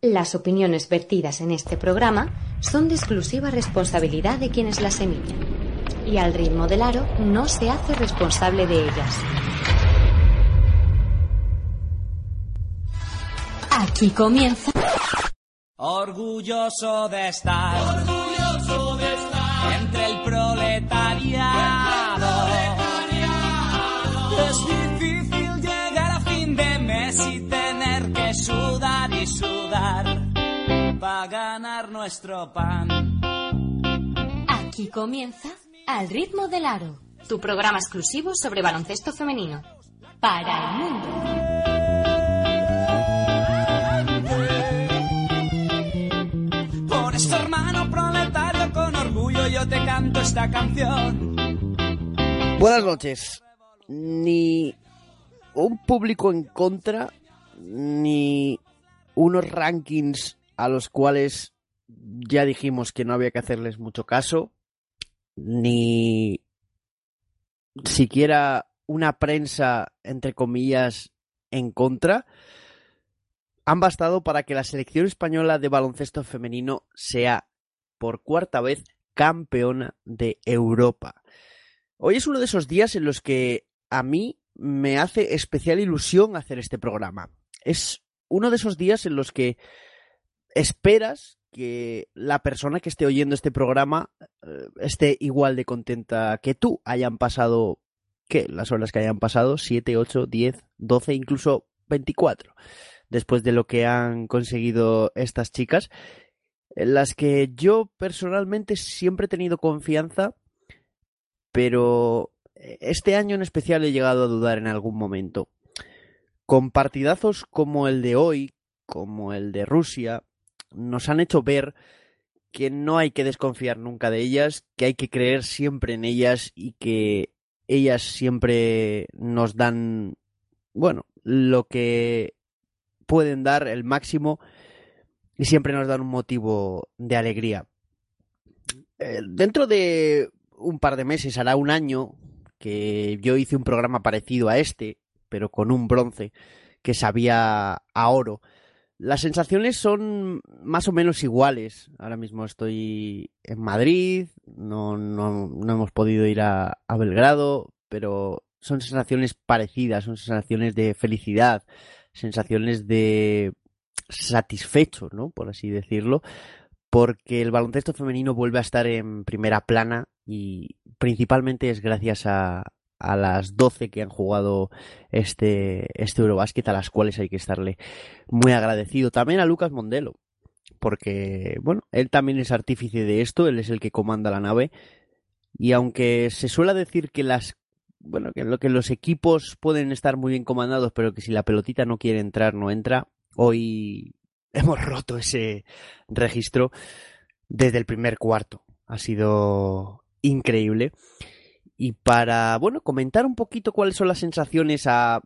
Las opiniones vertidas en este programa son de exclusiva responsabilidad de quienes las emiten y Al ritmo del aro no se hace responsable de ellas. Aquí comienza. Orgulloso de estar entre el proletariado. Es difícil llegar a fin de mes y tener que sudar y sudar para ganar nuestro pan. Aquí comienza Al ritmo del aro, tu programa exclusivo sobre baloncesto femenino para el mundo. Por eso, hermano proletario, con orgullo yo te canto esta canción. Buenas noches. Ni un público en contra, ni unos rankings a los cuales ya dijimos que no había que hacerles mucho caso, ni siquiera una prensa, entre comillas, en contra, han bastado para que la selección española de baloncesto femenino sea, por cuarta vez, campeona de Europa. Hoy es uno de esos días en los que a mí me hace especial ilusión hacer este programa. Es uno de esos días en los que esperas que la persona que esté oyendo este programa esté igual de contenta que tú. Hayan pasado, ¿qué? Las horas que hayan pasado, 7, 8, 10, 12, incluso 24. Después de lo que han conseguido estas chicas, en las que yo personalmente siempre he tenido confianza, pero este año en especial he llegado a dudar en algún momento. Con partidazos como el de hoy, como el de Rusia, nos han hecho ver que no hay que desconfiar nunca de ellas, que hay que creer siempre en ellas y que ellas siempre nos dan, bueno, lo que pueden dar, el máximo, y siempre nos dan un motivo de alegría. Dentro de un par de meses, hará un año, que yo hice un programa parecido a este, pero con un bronce que sabía a oro. Las sensaciones son más o menos iguales. Ahora mismo estoy en Madrid, no hemos podido ir a Belgrado, pero son sensaciones parecidas, son sensaciones de felicidad, sensaciones de satisfecho, ¿no?, por así decirlo, porque el baloncesto femenino vuelve a estar en primera plana y principalmente es gracias a las 12 que han jugado este Eurobasket, a las cuales hay que estarle muy agradecido. También a Lucas Mondelo, porque bueno, él también es artífice de esto, él es el que comanda la nave, y aunque se suele decir que que los equipos pueden estar muy bien comandados, pero que si la pelotita no quiere entrar, no entra. Hoy hemos roto ese registro desde el primer cuarto. Ha sido increíble. Y para, comentar un poquito cuáles son las sensaciones a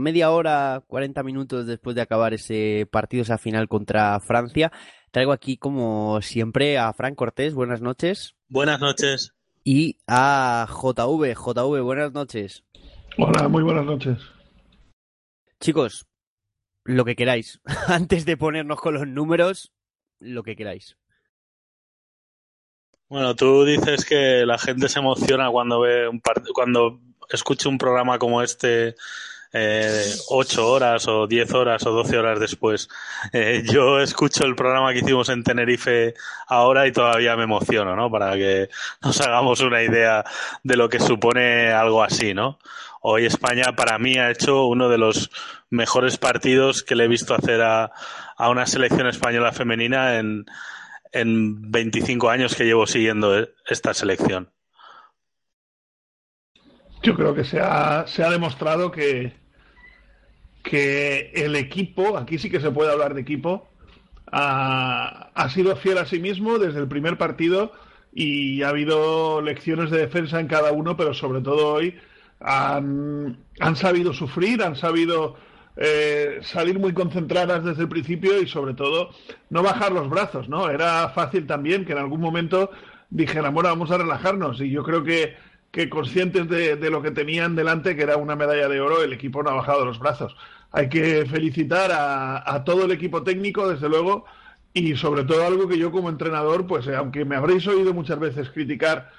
media hora, 40 minutos después de acabar ese partido, esa final contra Francia, traigo aquí, como siempre, a Frank Cortés. Buenas noches. Buenas noches. Y a JV. JV, buenas noches. Hola, muy buenas noches. Chicos, lo que queráis. Antes de ponernos con los números, lo que queráis. Bueno, tú dices que la gente se emociona cuando escucha un programa como este 8 horas o 10 horas o 12 horas después. Yo escucho el programa que hicimos en Tenerife ahora y todavía me emociono, ¿no? Para que nos hagamos una idea de lo que supone algo así, ¿no? Hoy España, para mí, ha hecho uno de los mejores partidos que le he visto hacer a una selección española femenina en 25 años que llevo siguiendo esta selección. Yo creo que se ha demostrado que el equipo, aquí sí que se puede hablar de equipo, ha sido fiel a sí mismo desde el primer partido y ha habido lecciones de defensa en cada uno, pero sobre todo hoy han sabido sufrir, han sabido salir muy concentradas desde el principio y sobre todo no bajar los brazos, ¿no? Era fácil también que en algún momento dijeran, bueno, vamos a relajarnos, y yo creo que conscientes de lo que tenían delante, que era una medalla de oro, el equipo no ha bajado los brazos. Hay que felicitar a todo el equipo técnico, desde luego, y sobre todo algo que yo como entrenador, pues aunque me habréis oído muchas veces criticar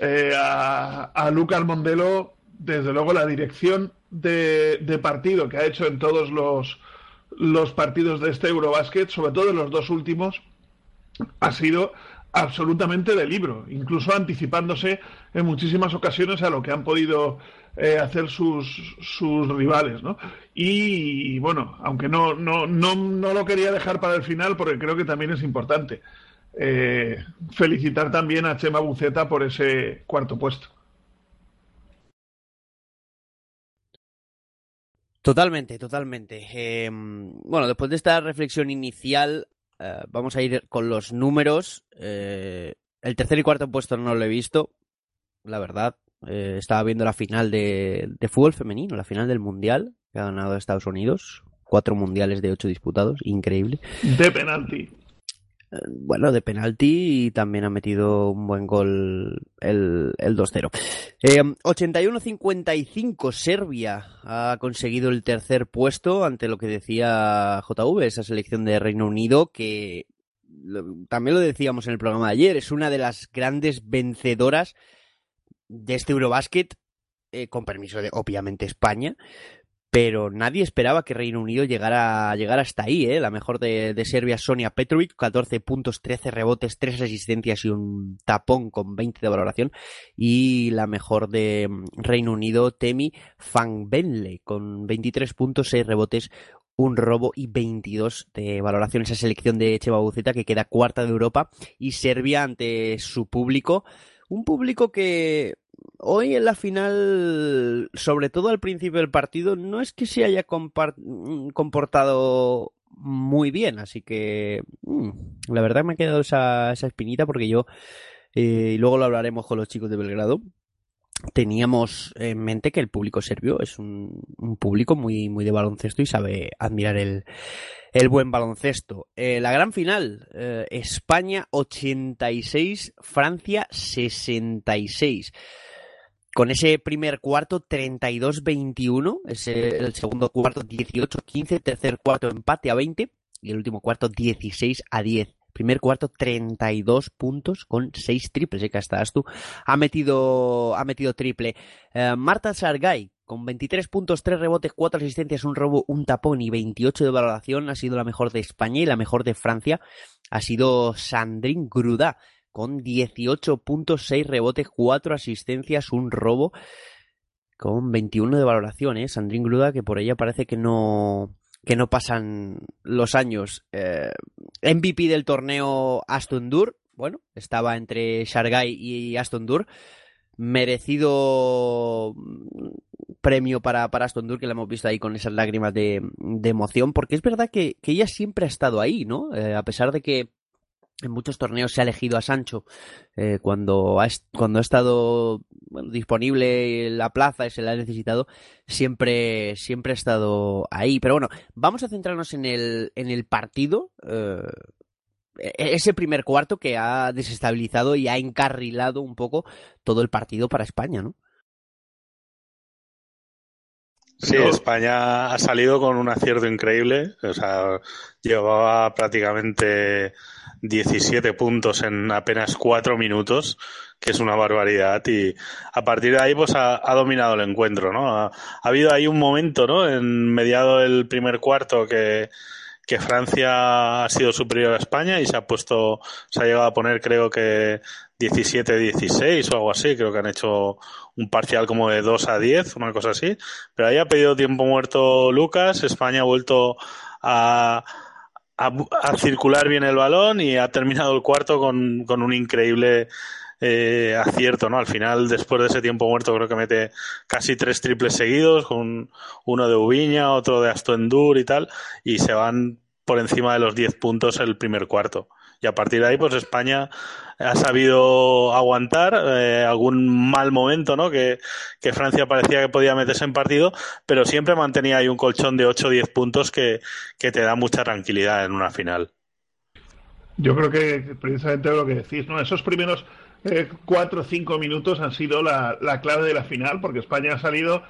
a Lucas Mondelo, desde luego la dirección de partido que ha hecho en todos los partidos de este Eurobasket, sobre todo en los dos últimos, ha sido absolutamente de libro, incluso anticipándose en muchísimas ocasiones a lo que han podido hacer sus rivales, ¿no? Y bueno, aunque no lo quería dejar para el final porque creo que también es importante, felicitar también a Chema Buceta por ese cuarto puesto. Totalmente, totalmente. Bueno, después de esta reflexión inicial, vamos a ir con los números. El tercer y cuarto puesto no lo he visto, la verdad. Estaba viendo la final de fútbol femenino, la final del Mundial que ha ganado Estados Unidos. 4 mundiales de 8 disputados, increíble. De penalti. Bueno, de penalti, y también ha metido un buen gol el 2-0. 81-55, Serbia ha conseguido el tercer puesto ante lo que decía JV, esa selección de Reino Unido que también lo decíamos en el programa de ayer, es una de las grandes vencedoras de este Eurobasket, con permiso de obviamente España. Pero nadie esperaba que Reino Unido llegara hasta ahí, ¿eh? La mejor de Serbia, Sonia Petrovic, 14 puntos, 13 rebotes, 3 asistencias y un tapón con 20 de valoración. Y la mejor de Reino Unido, Temi Fagbenle, con 23 puntos, 6 rebotes, un robo y 22 de valoración. Esa selección de Chema Buceta que queda cuarta de Europa y Serbia ante su público. Un público que hoy en la final, sobre todo al principio del partido, no es que se haya comportado muy bien. Así que la verdad me ha quedado esa espinita porque yo, y luego lo hablaremos con los chicos de Belgrado, teníamos en mente que el público serbio es un público muy, muy de baloncesto y sabe admirar el buen baloncesto. La gran final, España 86, Francia 66. Con ese primer cuarto 32-21, el segundo cuarto 18-15, tercer cuarto empate a 20 y el último cuarto 16-10. Primer cuarto 32 puntos con 6 triples, que hasta Astou ha metido triple. Marta Xargay, con 23 puntos, 3 rebotes, 4 asistencias, un robo, un tapón y 28 de valoración, ha sido la mejor de España, y la mejor de Francia ha sido Sandrine Gruda, con 18 puntos, 6 rebotes, 4 asistencias, un robo, con 21 de valoración, ¿eh? Sandrine Gruda, que por ella parece que no pasan los años. MVP del torneo Astou Ndour, bueno, estaba entre Xargay y Astou Ndour. Merecido premio para Astou Ndour, que la hemos visto ahí con esas lágrimas de emoción, porque es verdad que ella siempre ha estado ahí, ¿no? A pesar de que en muchos torneos se ha elegido a Sancho, cuando ha estado, bueno, disponible la plaza y se la ha necesitado, siempre ha estado ahí. Pero bueno, vamos a centrarnos en el partido. Ese primer cuarto que ha desestabilizado y ha encarrilado un poco todo el partido para España, ¿no? Sí, España ha salido con un acierto increíble. O sea, llevaba prácticamente 17 puntos en apenas 4 minutos, que es una barbaridad, y a partir de ahí pues ha dominado el encuentro, ¿no? Ha habido ahí un momento, ¿no?, en mediado del primer cuarto que Francia ha sido superior a España y se ha llegado a poner, creo que 17-16 o algo así, creo que han hecho un parcial como de 2-10, una cosa así, pero ahí ha pedido tiempo muerto Lucas, España ha vuelto a circular bien el balón y ha terminado el cuarto con un increíble acierto, ¿no? Al final, después de ese tiempo muerto, creo que mete casi 3 triples seguidos, con uno de Ouviña, otro de Astou Ndour y tal, y se van por encima de los 10 puntos el primer cuarto. Y a partir de ahí, pues España ha sabido aguantar algún mal momento, ¿no? Que Francia parecía que podía meterse en partido, pero siempre mantenía ahí un colchón de 8 o 10 puntos que te da mucha tranquilidad en una final. Yo creo que precisamente lo que decís, ¿no? Esos primeros 4 o 5 minutos han sido la clave de la final, porque España ha salido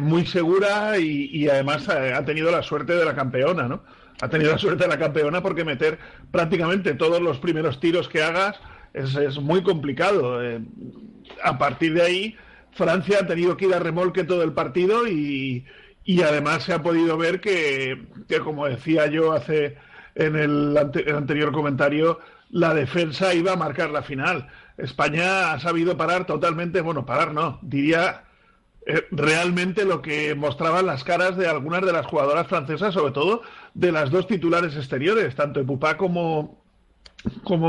muy segura y además ha tenido la suerte de la campeona, ¿no? Ha tenido la suerte de la campeona porque meter prácticamente todos los primeros tiros que hagas es muy complicado. A partir de ahí, Francia ha tenido que ir a remolque todo el partido y además se ha podido ver que como decía yo hace en el anterior comentario, la defensa iba a marcar la final. España ha sabido parar totalmente, bueno, parar no, diría realmente lo que mostraban las caras de algunas de las jugadoras francesas, sobre todo de las dos titulares exteriores, tanto Epoupa como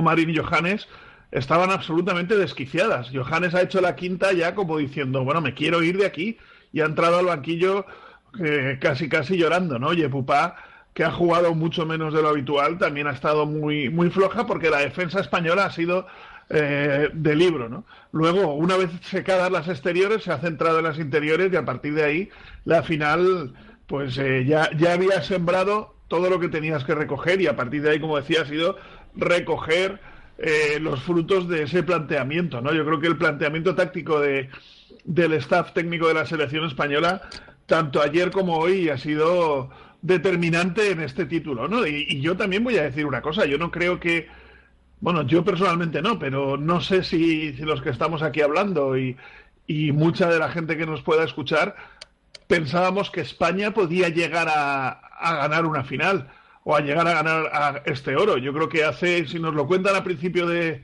Marín Johannes, estaban absolutamente desquiciadas. Johannes ha hecho la quinta ya como diciendo, bueno, me quiero ir de aquí, y ha entrado al banquillo casi llorando, ¿no? Y Epoupa, que ha jugado mucho menos de lo habitual, también ha estado muy, muy floja porque la defensa española ha sido de libro, ¿no? Luego, una vez secadas las exteriores, se ha centrado en las interiores y a partir de ahí la final, pues ya había sembrado todo lo que tenías que recoger y a partir de ahí, como decía, ha sido recoger los frutos de ese planteamiento, ¿no? Yo creo que el planteamiento táctico del staff técnico de la selección española, tanto ayer como hoy, ha sido determinante en este título, ¿no? Y yo también voy a decir una cosa, yo no creo que, bueno, yo personalmente no, pero no sé si los que estamos aquí hablando y mucha de la gente que nos pueda escuchar pensábamos que España podía llegar a ganar una final o a llegar a ganar a este oro. Yo creo que si nos lo cuentan a principio de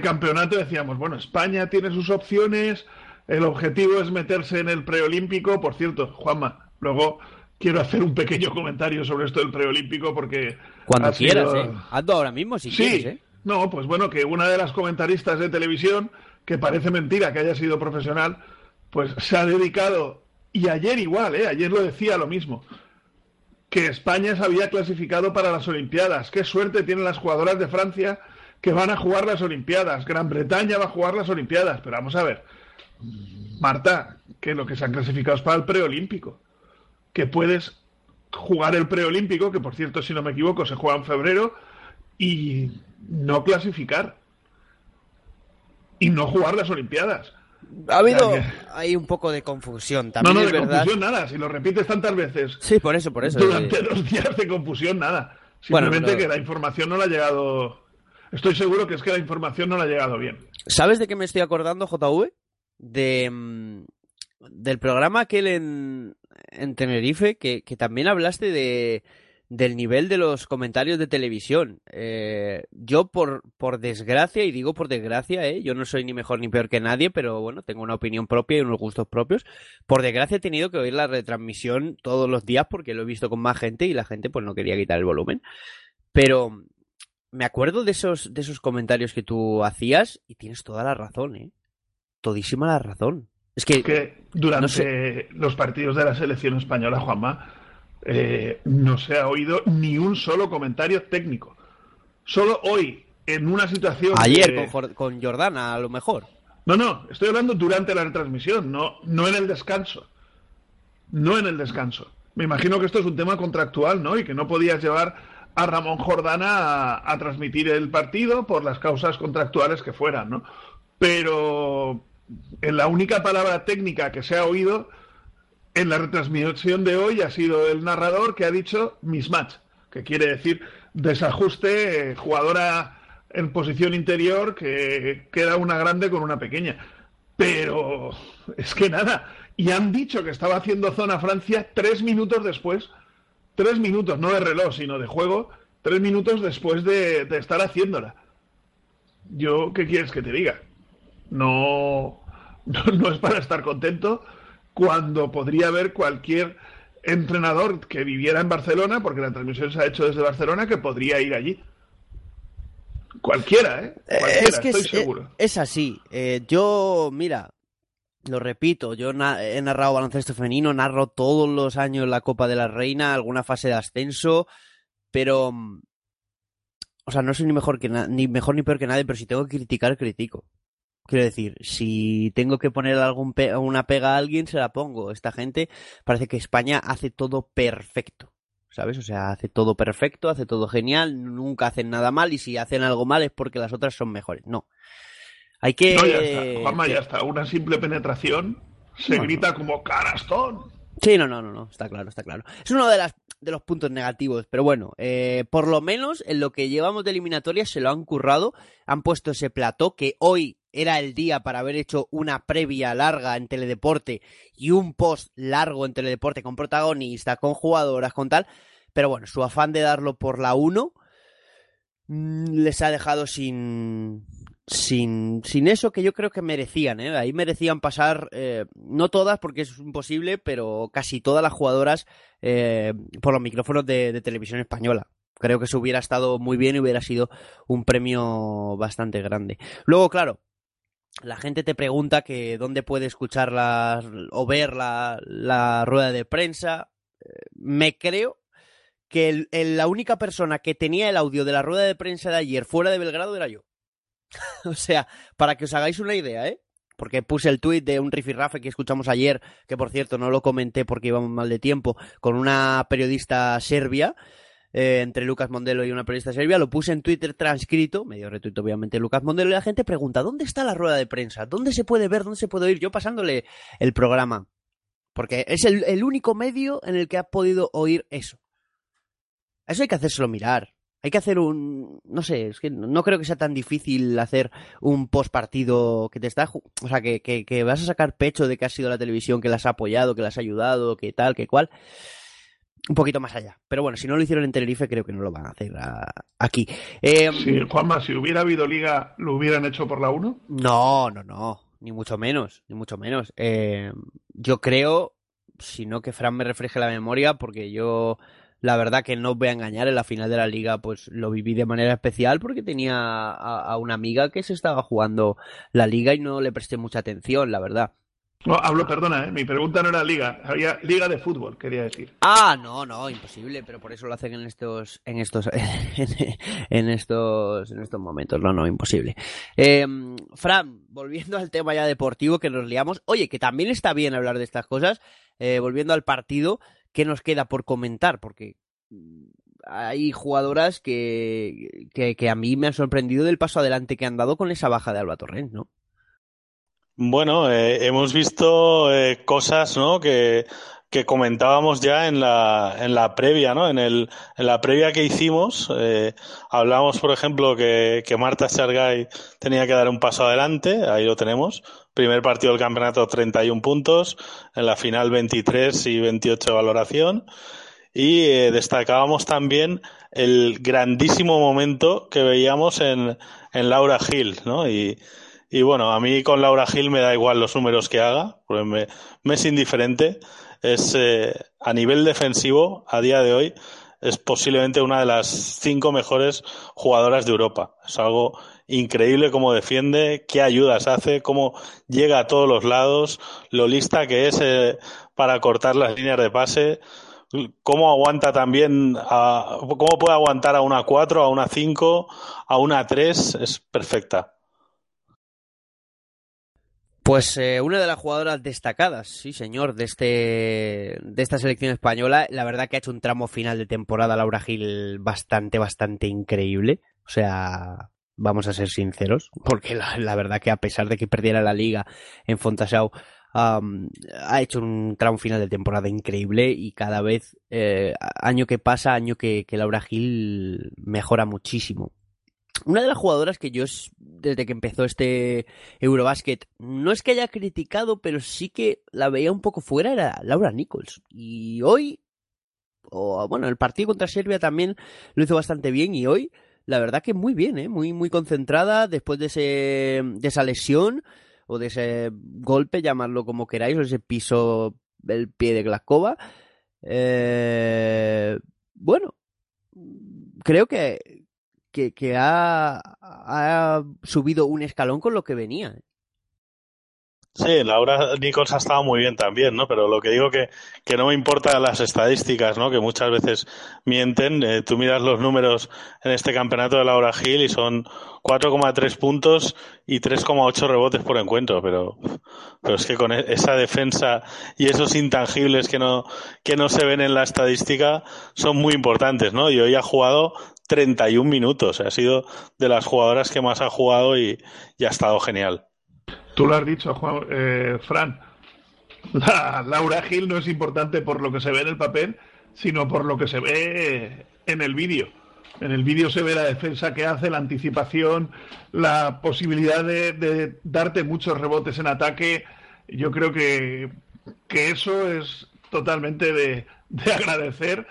campeonato decíamos, bueno, España tiene sus opciones, el objetivo es meterse en el preolímpico. Por cierto, Juanma, luego quiero hacer un pequeño comentario sobre esto del preolímpico porque... Cuando quieras, sido... Hazlo ahora mismo si quieres, No, pues bueno, que una de las comentaristas de televisión, que parece mentira que haya sido profesional, pues se ha dedicado, y ayer igual, ayer lo decía lo mismo, que España se había clasificado para las Olimpiadas. Qué suerte tienen las jugadoras de Francia que van a jugar las Olimpiadas. Gran Bretaña va a jugar las Olimpiadas. Pero vamos a ver, Marta, que lo que se han clasificado es para el preolímpico. Que puedes jugar el preolímpico, que por cierto, si no me equivoco, se juega en febrero, y no clasificar. Y no jugar las Olimpiadas. Ha habido ahí un poco de confusión también. No, de confusión nada, si lo repites tantas veces. Sí, por eso. Durante los días de confusión nada. Simplemente que la información no la ha llegado. Estoy seguro que es que la información no la ha llegado bien. ¿Sabes de qué me estoy acordando, JV? Del programa aquel en Tenerife, que también hablaste del nivel de los comentarios de televisión. Yo por desgracia, y digo por desgracia, yo no soy ni mejor ni peor que nadie, pero bueno, tengo una opinión propia y unos gustos propios. Por desgracia he tenido que oír la retransmisión todos los días porque lo he visto con más gente y la gente pues no quería quitar el volumen. Pero me acuerdo de esos comentarios que tú hacías y tienes toda la razón, todísima la razón. Es que durante los partidos de la selección española, Juanma, no se ha oído ni un solo comentario técnico. Solo hoy, en una situación... Ayer, con Jordana, a lo mejor. No, estoy hablando durante la retransmisión, no en el descanso. No en el descanso. Me imagino que esto es un tema contractual, ¿no? Y que no podías llevar a Ramón Jordana a transmitir el partido por las causas contractuales que fueran, ¿no? Pero... en la única palabra técnica que se ha oído en la retransmisión de hoy ha sido el narrador que ha dicho mismatch, que quiere decir desajuste, jugadora en posición interior que queda una grande con una pequeña. Pero es que nada, y han dicho que estaba haciendo zona Francia 3 minutos después, 3 minutos, no de reloj, sino de juego, 3 minutos después de estar haciéndola. Yo, ¿qué quieres que te diga? No es para estar contento cuando podría haber cualquier entrenador que viviera en Barcelona, porque la transmisión se ha hecho desde Barcelona, que podría ir allí. Cualquiera, es que estoy seguro. Es así. Yo, mira, lo repito, yo he narrado baloncesto femenino, narro todos los años la Copa de la Reina, alguna fase de ascenso, pero... O sea, no soy ni mejor ni peor que nadie, pero si tengo que criticar, critico. Quiero decir, si tengo que poner una pega a alguien, se la pongo. Esta gente parece que España hace todo perfecto, ¿sabes? O sea, hace todo perfecto, hace todo genial, nunca hacen nada mal y si hacen algo mal es porque las otras son mejores. No. Hay que... No, ya está. Juanma, ya está. Una simple penetración se grita como Carastón. Sí, no, está claro. Es uno de los puntos negativos, pero bueno, por lo menos en lo que llevamos de eliminatoria se lo han currado, han puesto ese plató que hoy era el día para haber hecho una previa larga en Teledeporte y un post largo en Teledeporte con protagonistas, con jugadoras, con tal, pero bueno, su afán de darlo por la 1 les ha dejado sin eso que yo creo que merecían, ¿eh? Ahí merecían pasar, no todas porque es imposible, pero casi todas las jugadoras por los micrófonos de Televisión Española. Creo que eso hubiera estado muy bien y hubiera sido un premio bastante grande. Luego, claro, la gente te pregunta que dónde puede escuchar o ver la rueda de prensa. Me creo que la única persona que tenía el audio de la rueda de prensa de ayer fuera de Belgrado era yo. O sea, para que os hagáis una idea, ¿eh? Porque puse el tuit de un rifirrafe que escuchamos ayer, que por cierto no lo comenté porque íbamos mal de tiempo, con una periodista serbia, entre Lucas Mondelo y una periodista serbia, lo puse en Twitter transcrito, medio retuito obviamente Lucas Mondelo, y la gente pregunta, ¿dónde está la rueda de prensa? ¿Dónde se puede ver? ¿Dónde se puede oír? Yo pasándole el programa, porque es el único medio en el que has podido oír eso. Eso hay que hacérselo mirar. Hay que hacer no sé, es que no creo que sea tan difícil hacer un postpartido que te está... O sea, que vas a sacar pecho de que ha sido la televisión, que las ha apoyado, que las ha ayudado, que tal, que cual. Un poquito más allá. Pero bueno, si no lo hicieron en Tenerife, creo que no lo van a hacer aquí. Sí, Juanma, si hubiera habido liga, ¿lo hubieran hecho por la 1? No. Ni mucho menos. Yo creo, si no que Fran me refleje la memoria, porque yo... La verdad que no os voy a engañar, en la final de la Liga pues lo viví de manera especial porque tenía a una amiga que se estaba jugando la Liga y no le presté mucha atención, la verdad. No, perdona, mi pregunta no era Liga, había Liga de Fútbol, quería decir. No, imposible, pero por eso lo hacen en estos momentos, imposible. Fran, volviendo al tema ya deportivo que nos liamos, oye, que también está bien hablar de estas cosas, volviendo al partido... ¿Qué nos queda por comentar? Porque hay jugadoras que a mí me han sorprendido del paso adelante que han dado con esa baja de Alba Torrens, ¿no? Bueno, hemos visto cosas, ¿no?, que comentábamos ya en la previa, ¿no? En la previa que hicimos, hablamos, por ejemplo, que Marta Xargay tenía que dar un paso adelante, ahí lo tenemos. Primer partido del campeonato, 31 puntos, en la final 23 y 28 de valoración. Y destacábamos también el grandísimo momento que veíamos en Laura Gil, ¿no? Y bueno, a mí con Laura Gil me da igual los números que haga, porque me es indiferente. Es a nivel defensivo, a día de hoy, es posiblemente una de las 5 mejores jugadoras de Europa. Es algo increíble cómo defiende, qué ayudas hace, cómo llega a todos los lados, lo lista que es para cortar las líneas de pase, cómo aguanta también, cómo puede aguantar a una 4, a una 5, a una 3, es perfecta. Pues una de las jugadoras destacadas, sí señor, de esta selección española. La verdad que ha hecho un tramo final de temporada Laura Gil bastante increíble. O sea, vamos a ser sinceros, porque la verdad que a pesar de que perdiera la liga en Fontasau, ha hecho un tramo final de temporada increíble y cada vez, año que pasa, año que Laura Gil mejora muchísimo. Una de las jugadoras que yo, desde que empezó este Eurobasket, no es que haya criticado, pero sí que la veía un poco fuera, era Laura Nicholls. Y hoy, el partido contra Serbia también lo hizo bastante bien y hoy, la verdad que muy bien, muy, muy concentrada después de esa lesión o de ese golpe, llamarlo como queráis, o ese piso del pie de Glaskova. Creo que ha subido un escalón con lo que venía. Sí, Laura Nicholls ha estado muy bien también, ¿no? Pero lo que digo que no me importan las estadísticas, ¿no? Que muchas veces mienten. Tú miras los números en este campeonato de Laura Gil y son 4,3 puntos y 3,8 rebotes por encuentro. Pero es que con esa defensa y esos intangibles que no se ven en la estadística son muy importantes, ¿no? Y hoy ha jugado 31 minutos. Ha sido de las jugadoras que más ha jugado y ha estado genial. Tú lo has dicho, Fran. Laura Gil no es importante por lo que se ve en el papel, sino por lo que se ve en el vídeo. En el vídeo se ve la defensa que hace, la anticipación, la posibilidad de darte muchos rebotes en ataque. Yo creo que eso es totalmente de agradecer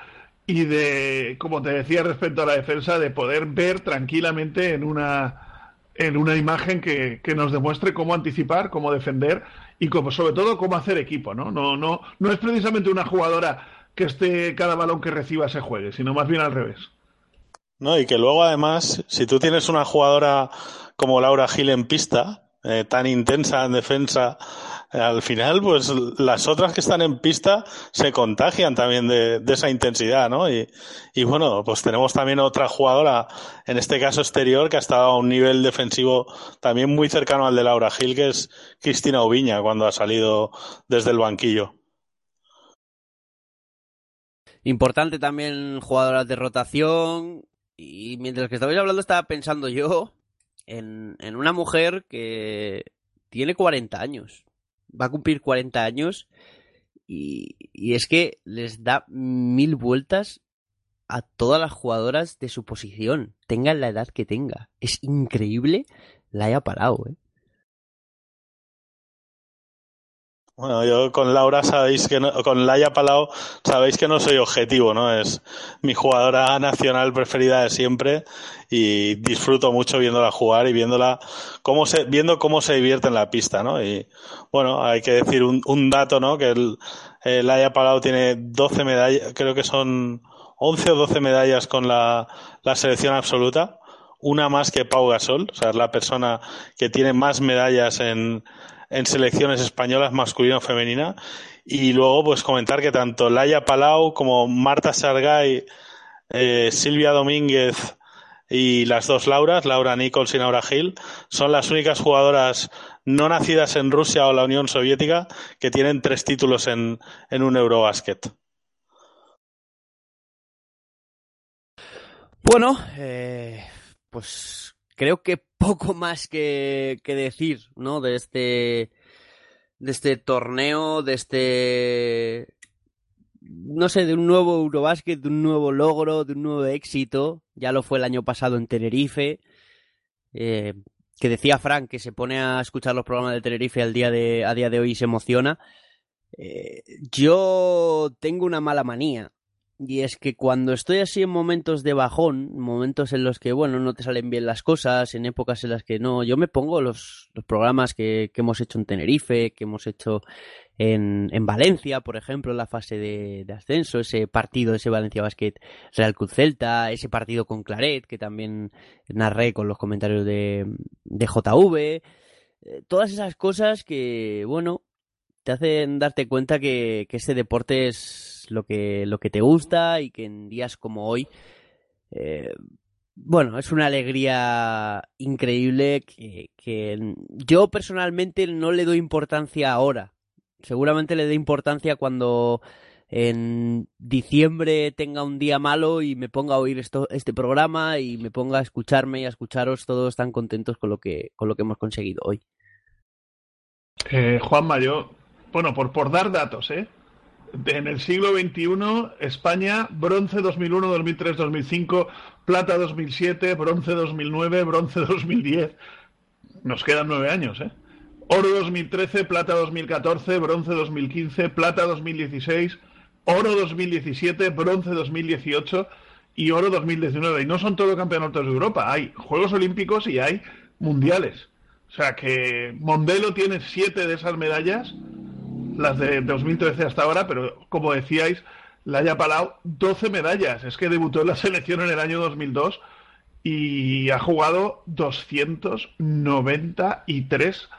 y de, como te decía respecto a la defensa, de poder ver tranquilamente en una imagen que nos demuestre cómo anticipar, cómo defender y cómo, sobre todo, cómo hacer equipo, ¿no? No es precisamente una jugadora que esté cada balón que reciba se juegue, sino más bien al revés. No, y que luego además, si tú tienes una jugadora como Laura Gil en pista, tan intensa en defensa, al final, pues las otras que están en pista se contagian también de esa intensidad, ¿no? Y bueno, pues tenemos también otra jugadora, en este caso exterior, que ha estado a un nivel defensivo también muy cercano al de Laura Gil, que es Cristina Ouviña, cuando ha salido desde el banquillo. Importante también jugadoras de rotación. Y mientras que estabais hablando estaba pensando yo en una mujer que tiene 40 años. Va a cumplir 40 años y es que les da 1000 vueltas a todas las jugadoras de su posición, tengan la edad que tenga. Es increíble Laia Palau, ¿eh? Bueno, yo con Laura sabéis que no, con Laia Palau sabéis que no soy objetivo, ¿no? Es mi jugadora nacional preferida de siempre y disfruto mucho viéndola jugar y viendo cómo se divierte en la pista, ¿no? Y bueno, hay que decir un dato, ¿no? Que Laia Palau tiene 12 medallas, creo que son 11 o 12 medallas con la selección absoluta, una más que Pau Gasol, o sea, es la persona que tiene más medallas en selecciones españolas masculina o femenina. Y luego pues comentar que tanto Laia Palau como Marta Xargay, Silvia Domínguez y las dos Lauras, Laura Nicholls y Laura Gil, son las únicas jugadoras no nacidas en Rusia o la Unión Soviética que tienen 3 títulos en un Eurobasket. Bueno, pues creo que poco más que decir, ¿no? De este torneo, de un nuevo Eurobasket, de un nuevo logro, de un nuevo éxito. Ya lo fue el año pasado en Tenerife, que decía Frank que se pone a escuchar los programas de Tenerife a día de hoy y se emociona. Yo tengo una mala manía. Y es que cuando estoy así en momentos de bajón, momentos en los que, bueno, no te salen bien las cosas, en épocas en las que no, yo me pongo los programas que hemos hecho en Tenerife, que hemos hecho en Valencia, por ejemplo, en la fase de ascenso, ese Valencia Basket Real Club Celta, ese partido con Claret, que también narré con los comentarios de JV, todas esas cosas que, bueno, te hacen darte cuenta que este deporte es lo que te gusta y que en días como hoy, bueno, es una alegría increíble que yo personalmente no le doy importancia ahora. Seguramente le dé importancia cuando en diciembre tenga un día malo y me ponga a oír este programa y me ponga a escucharme y a escucharos todos tan contentos con lo que hemos conseguido hoy. Juanma, yo... Bueno, por dar datos, ¿eh? En el siglo XXI, España, bronce 2001, 2003, 2005, plata 2007, bronce 2009, bronce 2010. Nos quedan 9 años, ¿eh? Oro 2013, plata 2014, bronce 2015, plata 2016, oro 2017, bronce 2018 y oro 2019. Y no son todos campeonatos de Europa, hay Juegos Olímpicos y hay mundiales. O sea que Mondelo tiene 7 de esas medallas, las de 2013 hasta ahora, pero como decíais, Laia Palau, 12 medallas. Es que debutó en la selección en el año 2002 y ha jugado 293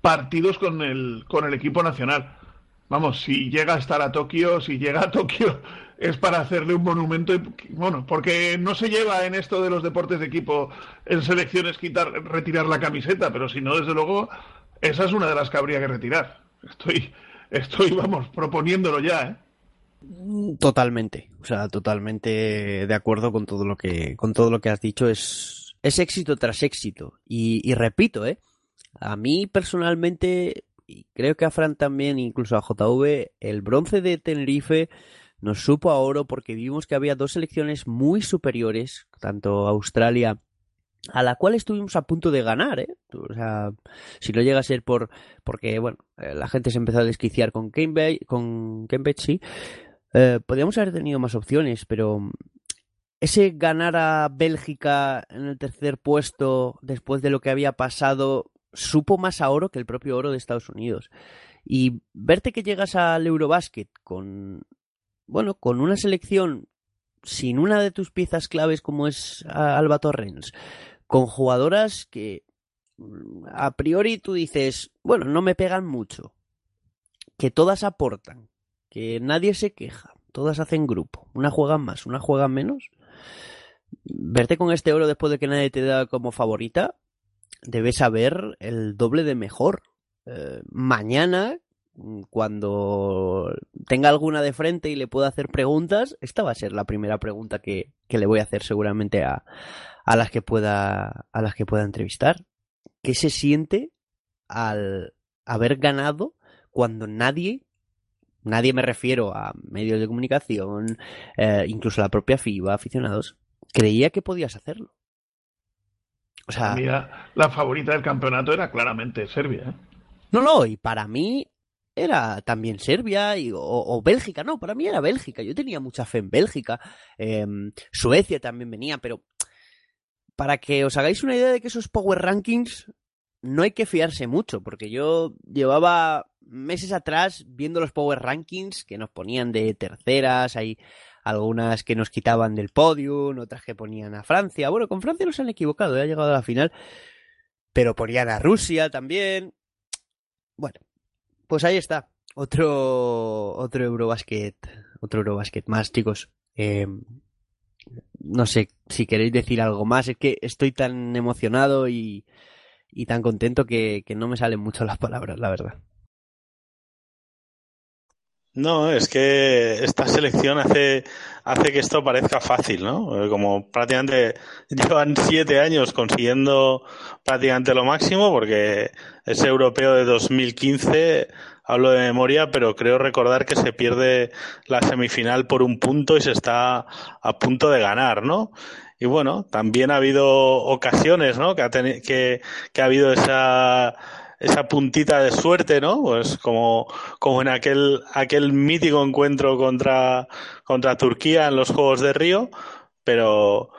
partidos con el equipo nacional. Vamos, si llega a estar a Tokio, es para hacerle un monumento. Y, bueno, porque no se lleva en esto de los deportes de equipo en selecciones retirar la camiseta, pero si no, desde luego, esa es una de las que habría que retirar. Estoy, vamos, proponiéndolo ya, ¿eh? Totalmente, o sea, totalmente de acuerdo con todo lo que has dicho. Es éxito tras éxito y repito, a mí personalmente y creo que a Fran también, incluso a JV, el bronce de Tenerife nos supo a oro porque vimos que había dos selecciones muy superiores, tanto Australia, a la cual estuvimos a punto de ganar, ¿eh? O sea, si no llega a ser porque bueno, la gente se empezó a desquiciar con Cambridge, sí. Podríamos haber tenido más opciones, pero ese ganar a Bélgica en el tercer puesto después de lo que había pasado supo más a oro que el propio oro de Estados Unidos. Y verte que llegas al Eurobasket con una selección sin una de tus piezas claves como es Alba Torrens, con jugadoras que a priori tú dices, bueno, no me pegan mucho, que todas aportan, que nadie se queja, todas hacen grupo, una juegan más, una juegan menos, verte con este oro después de que nadie te da como favorita, debes saber el doble de mejor. Mañana, cuando tenga alguna de frente y le pueda hacer preguntas, esta va a ser la primera pregunta que le voy a hacer seguramente a las que pueda entrevistar. ¿Qué se siente al haber ganado cuando nadie, me refiero a medios de comunicación, incluso la propia FIBA, aficionados, creía que podías hacerlo? O sea, mira, la favorita del campeonato era claramente Serbia, ¿eh? No, y para mí era también Serbia o Bélgica. No, para mí era Bélgica. Yo tenía mucha fe en Bélgica. Suecia también venía, pero para que os hagáis una idea de que esos Power Rankings no hay que fiarse mucho, porque yo llevaba meses atrás viendo los Power Rankings que nos ponían de terceras, hay algunas que nos quitaban del podium, otras que ponían a Francia. Bueno, con Francia no se han equivocado, ya ha llegado a la final, pero ponían a Rusia también. Bueno, pues ahí está, otro Eurobasket más, chicos. No sé si queréis decir algo más, es que estoy tan emocionado y tan contento que no me salen mucho las palabras, la verdad. No, es que esta selección hace que esto parezca fácil, ¿no? Como prácticamente llevan 7 años consiguiendo prácticamente lo máximo, porque ese europeo de 2015, hablo de memoria, pero creo recordar que se pierde la semifinal por 1 punto y se está a punto de ganar, ¿no? Y bueno, también ha habido ocasiones, ¿no? Que ha habido esa puntita de suerte, ¿no? Pues como en aquel mítico encuentro contra Turquía en los Juegos de Río, pero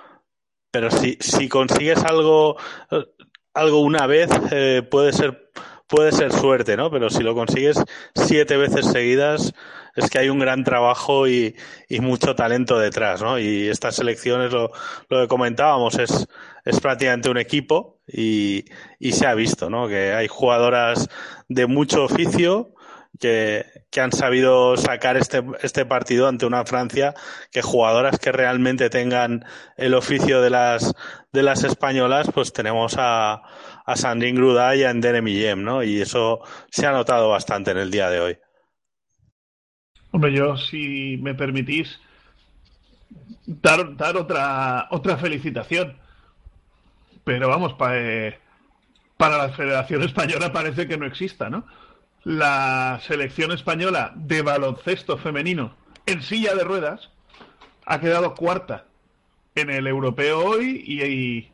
si consigues algo una vez, puede ser suerte, ¿no? Pero si lo consigues 7 veces seguidas, es que hay un gran trabajo y mucho talento detrás, ¿no? Y esta selección es lo que comentábamos, es prácticamente un equipo y se ha visto, ¿no? Que hay jugadoras de mucho oficio que han sabido sacar este partido ante una Francia, que jugadoras que realmente tengan el oficio de las españolas, pues tenemos a Sandrine Gruda y a Ndene Millem, ¿no? Y eso se ha notado bastante en el día de hoy. Hombre, yo, si me permitís, dar otra felicitación. Pero vamos, para la Federación Española parece que no exista, ¿no? La selección española de baloncesto femenino en silla de ruedas ha quedado cuarta en el europeo hoy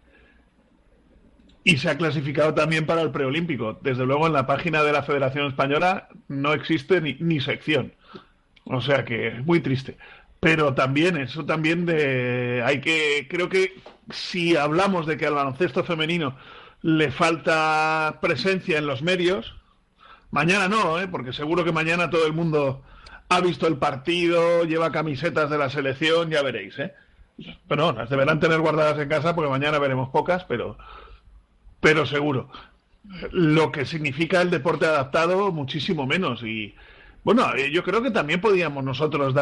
y se ha clasificado también para el preolímpico. Desde luego, en la página de la Federación Española no existe ni sección. O sea que es muy triste. Pero también, eso también creo que si hablamos de que al baloncesto femenino le falta presencia en los medios, mañana no, porque seguro que mañana todo el mundo ha visto el partido, lleva camisetas de la selección, ya veréis, Pero no, las deberán tener guardadas en casa porque mañana veremos pocas, pero seguro. Lo que significa el deporte adaptado, muchísimo menos. Y bueno, yo creo que también podíamos nosotros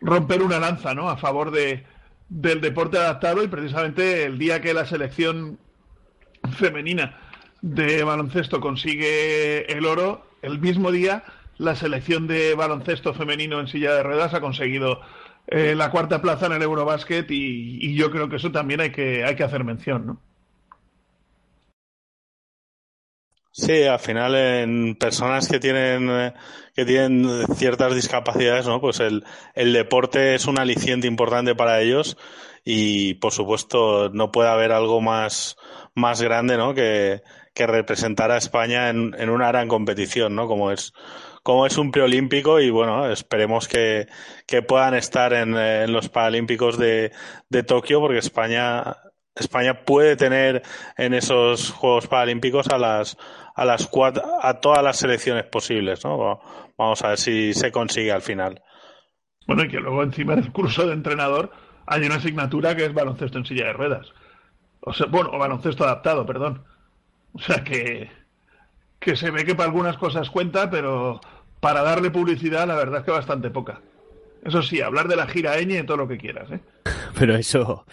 romper una lanza, ¿no?, a favor del deporte adaptado, y precisamente el día que la selección femenina de baloncesto consigue el oro, el mismo día la selección de baloncesto femenino en silla de ruedas ha conseguido la cuarta plaza en el Eurobasket, y yo creo que eso también hay que hacer mención, ¿no? Sí, al final en personas que tienen ciertas discapacidades, ¿no? Pues el deporte es un aliciente importante para ellos y, por supuesto, no puede haber algo más grande, ¿no? Que representar a España en una gran competición, ¿no? Como es un preolímpico y, bueno, esperemos que puedan estar en los Paralímpicos de Tokio, porque España puede tener en esos Juegos Paralímpicos a todas las selecciones posibles, ¿no? Vamos a ver si se consigue al final. Bueno, y que luego encima del curso de entrenador hay una asignatura que es baloncesto en silla de ruedas. O baloncesto adaptado, perdón. O sea que se ve que para algunas cosas cuenta, pero para darle publicidad la verdad es que bastante poca. Eso sí, hablar de la gira ñ y todo lo que quieras, ¿eh? Pero eso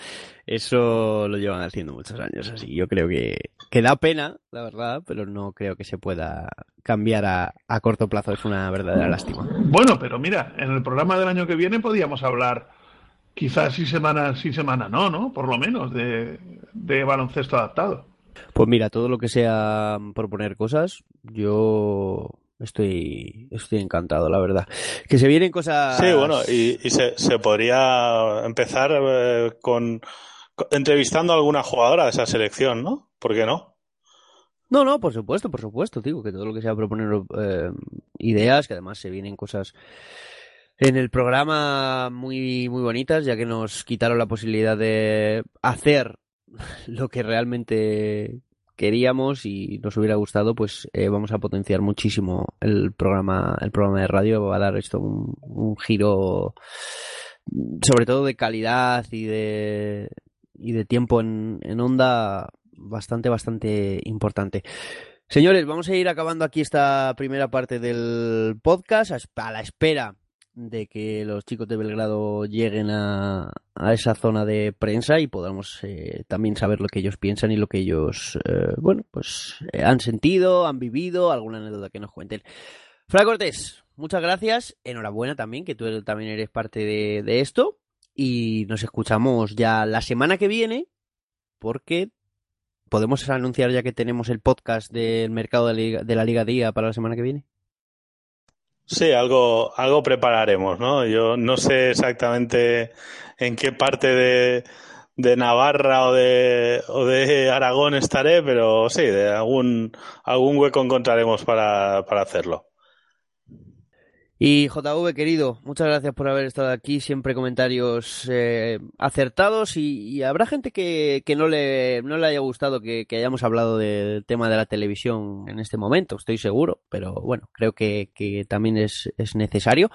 lo llevan haciendo muchos años, así yo creo que da pena, la verdad, pero no creo que se pueda cambiar a corto plazo, es una verdadera lástima. Bueno, pero mira, en el programa del año que viene podíamos hablar, quizás sí semana no, por lo menos, de baloncesto adaptado. Pues mira, todo lo que sea proponer cosas, yo estoy encantado, la verdad. Que se vienen cosas... Sí, bueno, y se podría empezar entrevistando a alguna jugadora de esa selección, ¿no? ¿Por qué no? No, por supuesto, digo, que todo lo que sea proponer ideas, que además se vienen cosas... En el programa muy, muy bonitas, ya que nos quitaron la posibilidad de hacer lo que realmente queríamos y nos hubiera gustado, pues vamos a potenciar muchísimo el programa de radio. Va a dar esto un giro, sobre todo de calidad y de tiempo en onda, bastante importante. Señores, vamos a ir acabando aquí esta primera parte del podcast a la espera de que los chicos de Belgrado lleguen a esa zona de prensa y podamos también saber lo que ellos piensan y lo que ellos han sentido, han vivido, alguna anécdota que nos cuenten. Frank Cortés, muchas gracias, enhorabuena también, que tú también eres parte de esto, y nos escuchamos ya la semana que viene, porque podemos anunciar ya que tenemos el podcast del mercado de la Liga Día para la semana que viene. Sí, algo prepararemos, ¿no? Yo no sé exactamente en qué parte de Navarra o de Aragón estaré, pero sí, de algún hueco encontraremos para hacerlo. Y JV, querido, muchas gracias por haber estado aquí, siempre comentarios acertados y habrá gente que no le haya gustado que hayamos hablado del tema de la televisión en este momento, estoy seguro, pero bueno, creo que también es necesario.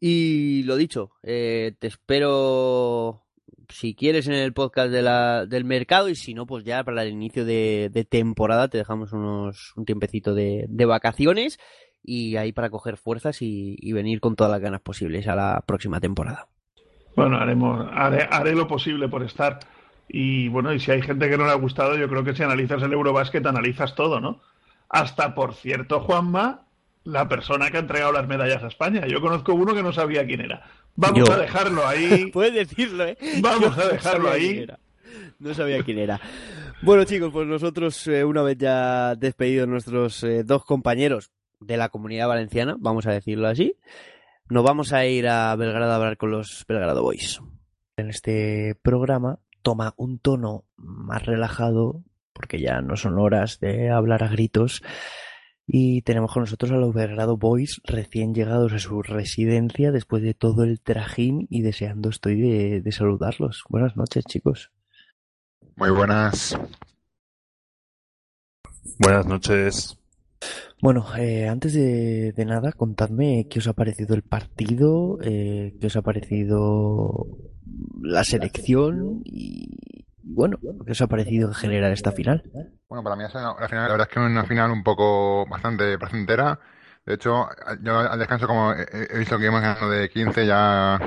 Y lo dicho, te espero si quieres en el podcast del mercado, y si no, pues ya para el inicio de temporada te dejamos un tiempecito de vacaciones. Y ahí para coger fuerzas y venir con todas las ganas posibles a la próxima temporada. Bueno, haré lo posible por estar. Y bueno, y si hay gente que no le ha gustado, yo creo que si analizas el Eurobasket, analizas todo, ¿no? Hasta, por cierto, Juanma, la persona que ha entregado las medallas a España. Yo conozco uno que no sabía quién era. Vamos a dejarlo ahí. Puedes decirlo, ¿eh? Vamos a dejarlo ahí. No sabía quién era. Bueno, chicos, pues nosotros, una vez ya despedidos nuestros dos compañeros de la Comunidad Valenciana, vamos a decirlo así, nos vamos a ir a Belgrado a hablar con los Belgrado Boys. En este programa toma un tono más relajado, porque ya no son horas de hablar a gritos, y tenemos con nosotros a los Belgrado Boys recién llegados a su residencia después de todo el trajín, y deseando estoy de saludarlos. Buenas noches, chicos. Muy buenas. Buenas noches. Bueno, antes de nada, contadme qué os ha parecido el partido, qué os ha parecido la selección y, bueno, qué os ha parecido en general esta final. Bueno, para mí la final, la verdad es que es una final un poco bastante placentera. De hecho, yo al descanso, como he visto que hemos ganado de 15, ya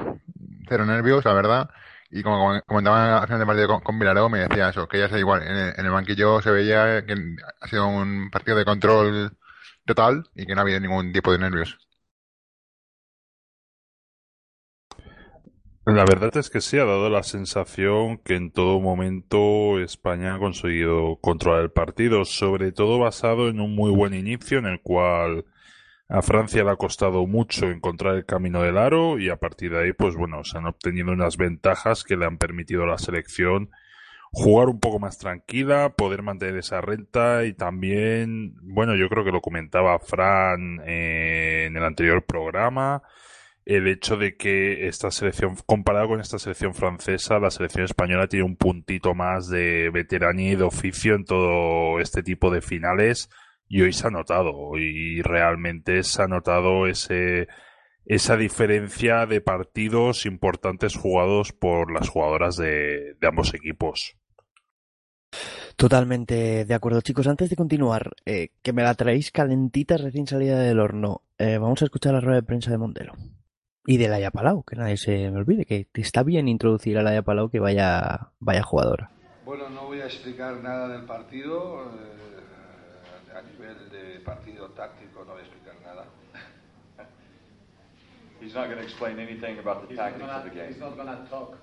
cero nervios, la verdad. Y como comentaba al final del partido con Vilaró, me decía eso, que ya es igual. En el banquillo se veía que ha sido un partido de control total y que no ha habido ningún tipo de nervios. La verdad es que sí, ha dado la sensación que en todo momento España ha conseguido controlar el partido, sobre todo basado en un muy buen inicio en el cual a Francia le ha costado mucho encontrar el camino del aro y a partir de ahí, pues bueno, se han obtenido unas ventajas que le han permitido a la selección jugar un poco más tranquila, poder mantener esa renta y también, bueno, yo creo que lo comentaba Fran en el anterior programa, el hecho de que esta selección, comparado con esta selección francesa, la selección española tiene un puntito más de veteranía y de oficio en todo este tipo de finales y hoy se ha notado, y realmente se ha notado esa diferencia de partidos importantes jugados por las jugadoras de ambos equipos. Totalmente de acuerdo, chicos. Antes de continuar, que me la traéis calentita recién salida del horno, vamos a escuchar la rueda de prensa de Mondelo. Y de Laia Palau, que nadie se me olvide, que está bien introducir a Laia Palau, que vaya jugadora. Bueno, no voy a explicar nada del partido, a nivel de partido táctico no voy a explicar nada. He's not going to explain anything about the tactics of the game. He's not going to talk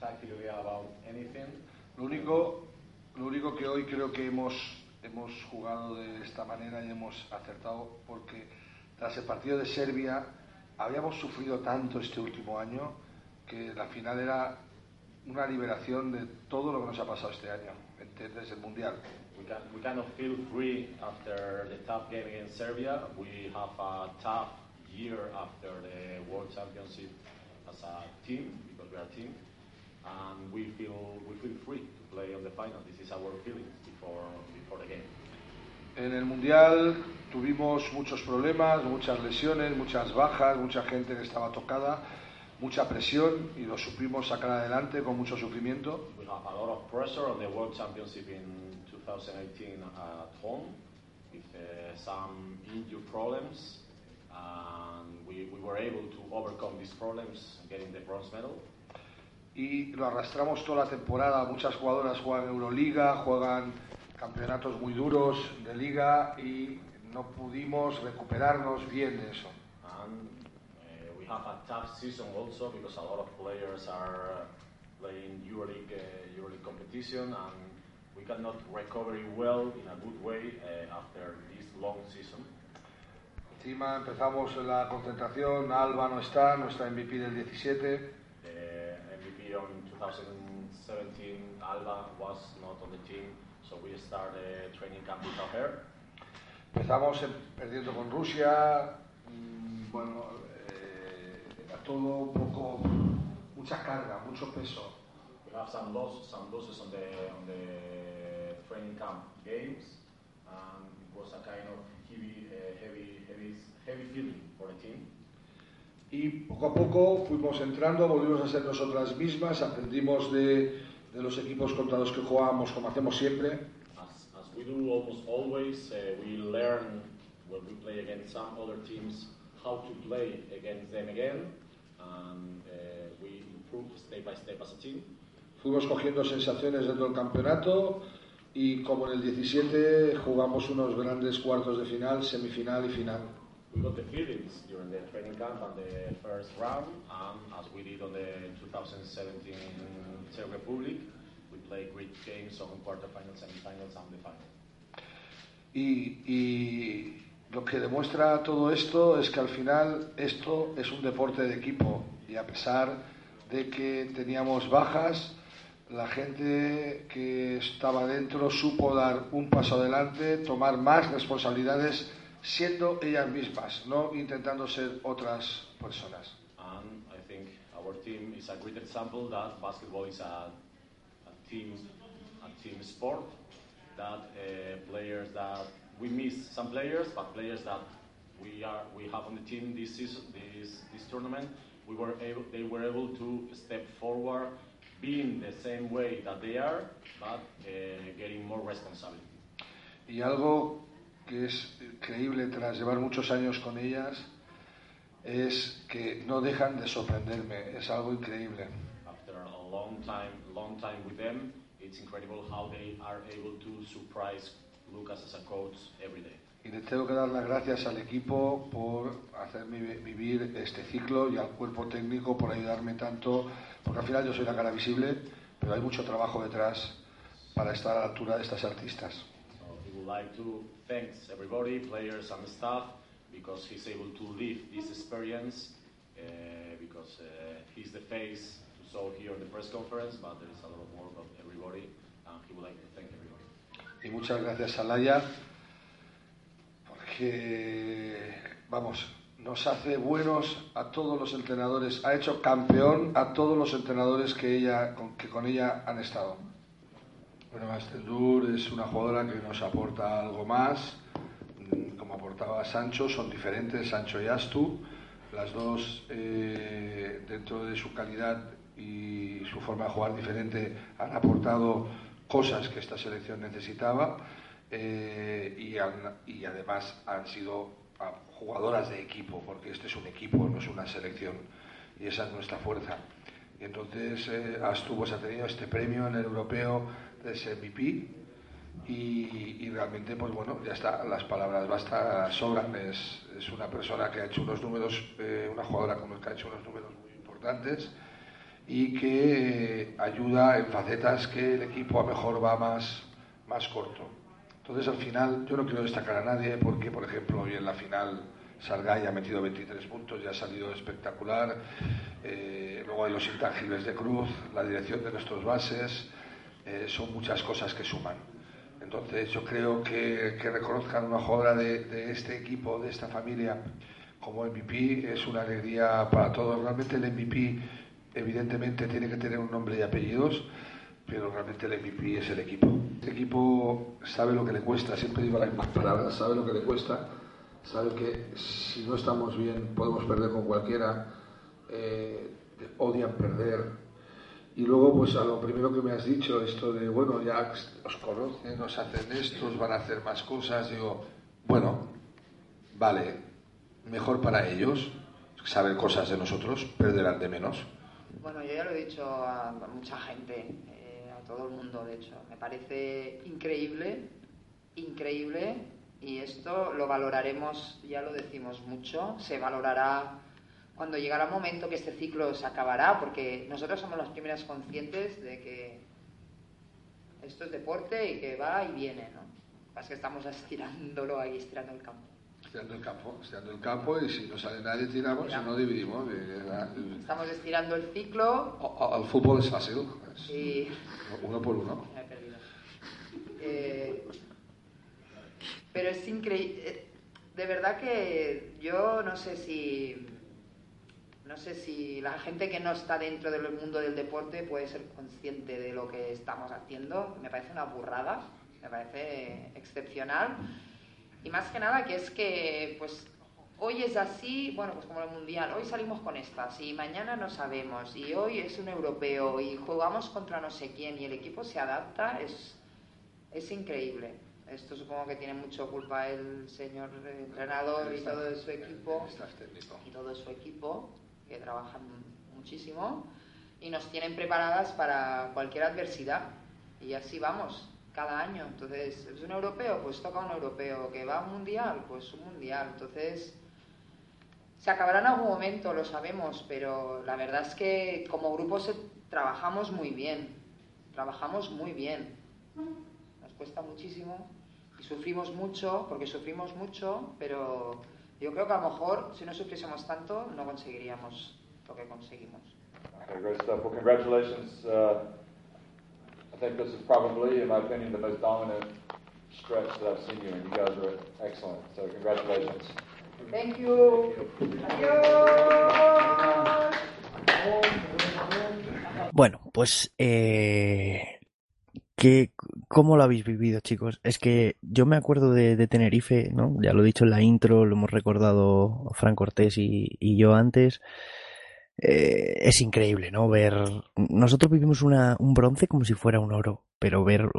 tactically about anything. Lo único que hoy creo que hemos jugado de esta manera y hemos acertado porque tras el partido de Serbia habíamos sufrido tanto este último año que la final era una liberación de todo lo que nos ha pasado este año, desde el Mundial. We cannot feel free after the tough game against Serbia. We have a tough year after the World Championship as a team, because we are a team, and we feel free to play on the final. This is our feeling before the game. En el Mundial tuvimos muchos problemas, muchas lesiones, muchas bajas, mucha gente que estaba tocada, mucha presión y lo supimos sacar adelante con mucho sufrimiento. We have a lot of pressure on the World Championship in 2018 at home with some injury problems, and we were able to overcome these problems, getting the bronze medal. Y lo arrastramos toda la temporada. Muchas jugadoras juegan Euroliga, juegan campeonatos muy duros de liga y no pudimos recuperarnos bien de eso. And we have a tough season also because a lot of players are playing EuroLeague competition and we cannot recover well in a good way after this long season. Encima empezamos la concentración. Alba no está, MVP del 17. MVP on 2017. Alba was not on the team. So we start the training camp without her. Empezamos perdiendo con Rusia, bueno, era todo un poco, mucha carga, mucho peso. We have some losses on the training camp games, and it was a kind of heavy feeling for the team. Y poco a poco fuimos entrando, volvimos a ser nosotras mismas, aprendimos de los equipos contra los que jugábamos, como hacemos siempre. As we do almost always, we learn when we play against some other teams how to play against them again, and we improve step by step as a team. Fuimos cogiendo sensaciones dentro del campeonato y como en el 17 jugamos unos grandes cuartos de final, semifinal y final. We got the feelings during the training camp and the first round, as we did on the 2017 Czech Republic. We played great games on quarterfinals, semifinals, and the final. Y lo que demuestra todo esto es que al final esto es un deporte de equipo y a pesar de que teníamos bajas, la gente que estaba dentro supo dar un paso adelante, tomar más responsabilidades, siendo ellas mismas, no intentando ser otras personas. And I think our team is a great example that basketball is a team sport. That players that we miss some players, but players that we have on the team this season, this tournament, they were able to step forward, being the same way that they are, but getting more responsibility. Y algo que es creíble tras llevar muchos años con ellas es que no dejan de sorprenderme, es algo increíble. After a long time with them, it's incredible how they are able to surprise Lucas as a coach every day. y le tengo que dar las gracias al equipo por hacerme vivir este ciclo y al cuerpo técnico por ayudarme tanto, porque al final yo soy la cara visible, pero hay mucho trabajo detrás para estar a la altura de estas artistas. So we would like to thank everybody, players and staff, because he's able to live this experience, because he's the face to show here in the press conference, but there is a lot of work of everybody, and he would like to thank everybody. Y muchas gracias a Laia, porque, vamos, nos hace buenos a todos los entrenadores, ha hecho campeón a todos los entrenadores que con ella han estado. Bueno, Astou Ndour es una jugadora que nos aporta algo más, como aportaba Sancho, son diferentes Sancho y Astou, las dos dentro de su calidad y su forma de jugar diferente han aportado cosas que esta selección necesitaba. Y además han sido jugadoras de equipo, porque este es un equipo, no es una selección, y esa es nuestra fuerza. Y entonces Astou pues, ha tenido este premio en el europeo de MVP y realmente pues bueno, ya está, las palabras basta, sobran, es una persona que ha hecho unos números, una jugadora como el que ha hecho unos números muy importantes y que ayuda en facetas que el equipo a mejor va más corto. Entonces, al final, yo no quiero destacar a nadie porque, por ejemplo, hoy en la final Xargay ha metido 23 puntos y ha salido espectacular. Luego hay los intangibles de Cruz, la dirección de nuestros bases, son muchas cosas que suman. Entonces, yo creo que reconozcan una jugadora de este equipo, de esta familia, como MVP es una alegría para todos. Realmente el MVP, evidentemente, tiene que tener un nombre y apellidos, pero realmente el MVP es el equipo. Este equipo sabe lo que le cuesta, siempre digo las mismas palabras, sabe lo que le cuesta, sabe que si no estamos bien podemos perder con cualquiera, odian perder. Y luego pues a lo primero que me has dicho, esto de bueno, ya os conocen, nos hacen estos, van a hacer más cosas, digo, bueno, vale, mejor para ellos, saben cosas de nosotros, perderán de menos. Bueno, yo ya lo he dicho a mucha gente, a todo el mundo, de hecho. Me parece increíble, increíble, y esto lo valoraremos, ya lo decimos mucho, se valorará cuando llegará el momento que este ciclo se acabará, porque nosotros somos las primeras conscientes de que esto es deporte y que va y viene, ¿no? Lo que pasa es que estamos estirándolo ahí, estirando el campo. Estirando el campo y si no sale nadie tiramos, si no dividimos. Estamos estirando el ciclo. Al fútbol es fácil, y uno por uno. Me he perdido. Pero es increíble, de verdad que yo no sé si la gente que no está dentro del mundo del deporte puede ser consciente de lo que estamos haciendo. Me parece una burrada, me parece excepcional. Y más que nada que es que pues hoy es así, bueno, pues como el Mundial, hoy salimos con estas y mañana no sabemos y hoy es un europeo y jugamos contra no sé quién y el equipo se adapta, es increíble. Esto supongo que tiene mucho culpa el señor entrenador y todo su equipo, que trabajan muchísimo y nos tienen preparadas para cualquier adversidad y así vamos. Cada año, entonces, ¿es un europeo? Pues toca un europeo, ¿que va a un mundial? Pues un mundial, entonces se acabará en algún momento, lo sabemos, pero la verdad es que como grupo trabajamos muy bien, nos cuesta muchísimo y sufrimos mucho, pero yo creo que a lo mejor si no sufriésemos tanto no conseguiríamos lo que conseguimos. Congratulations. I think this is probably, in my opinion, the most dominant stretch that I've seen you in. You guys are excellent, so congratulations. Thank you. Adiós. Bueno, pues, ¿cómo lo habéis vivido, chicos? Es que yo me acuerdo de Tenerife, ¿no? Ya lo he dicho en la intro, lo hemos recordado Frank Cortés y yo antes. Es increíble, ¿no? Ver. Nosotros vivimos un bronce como si fuera un oro, pero ver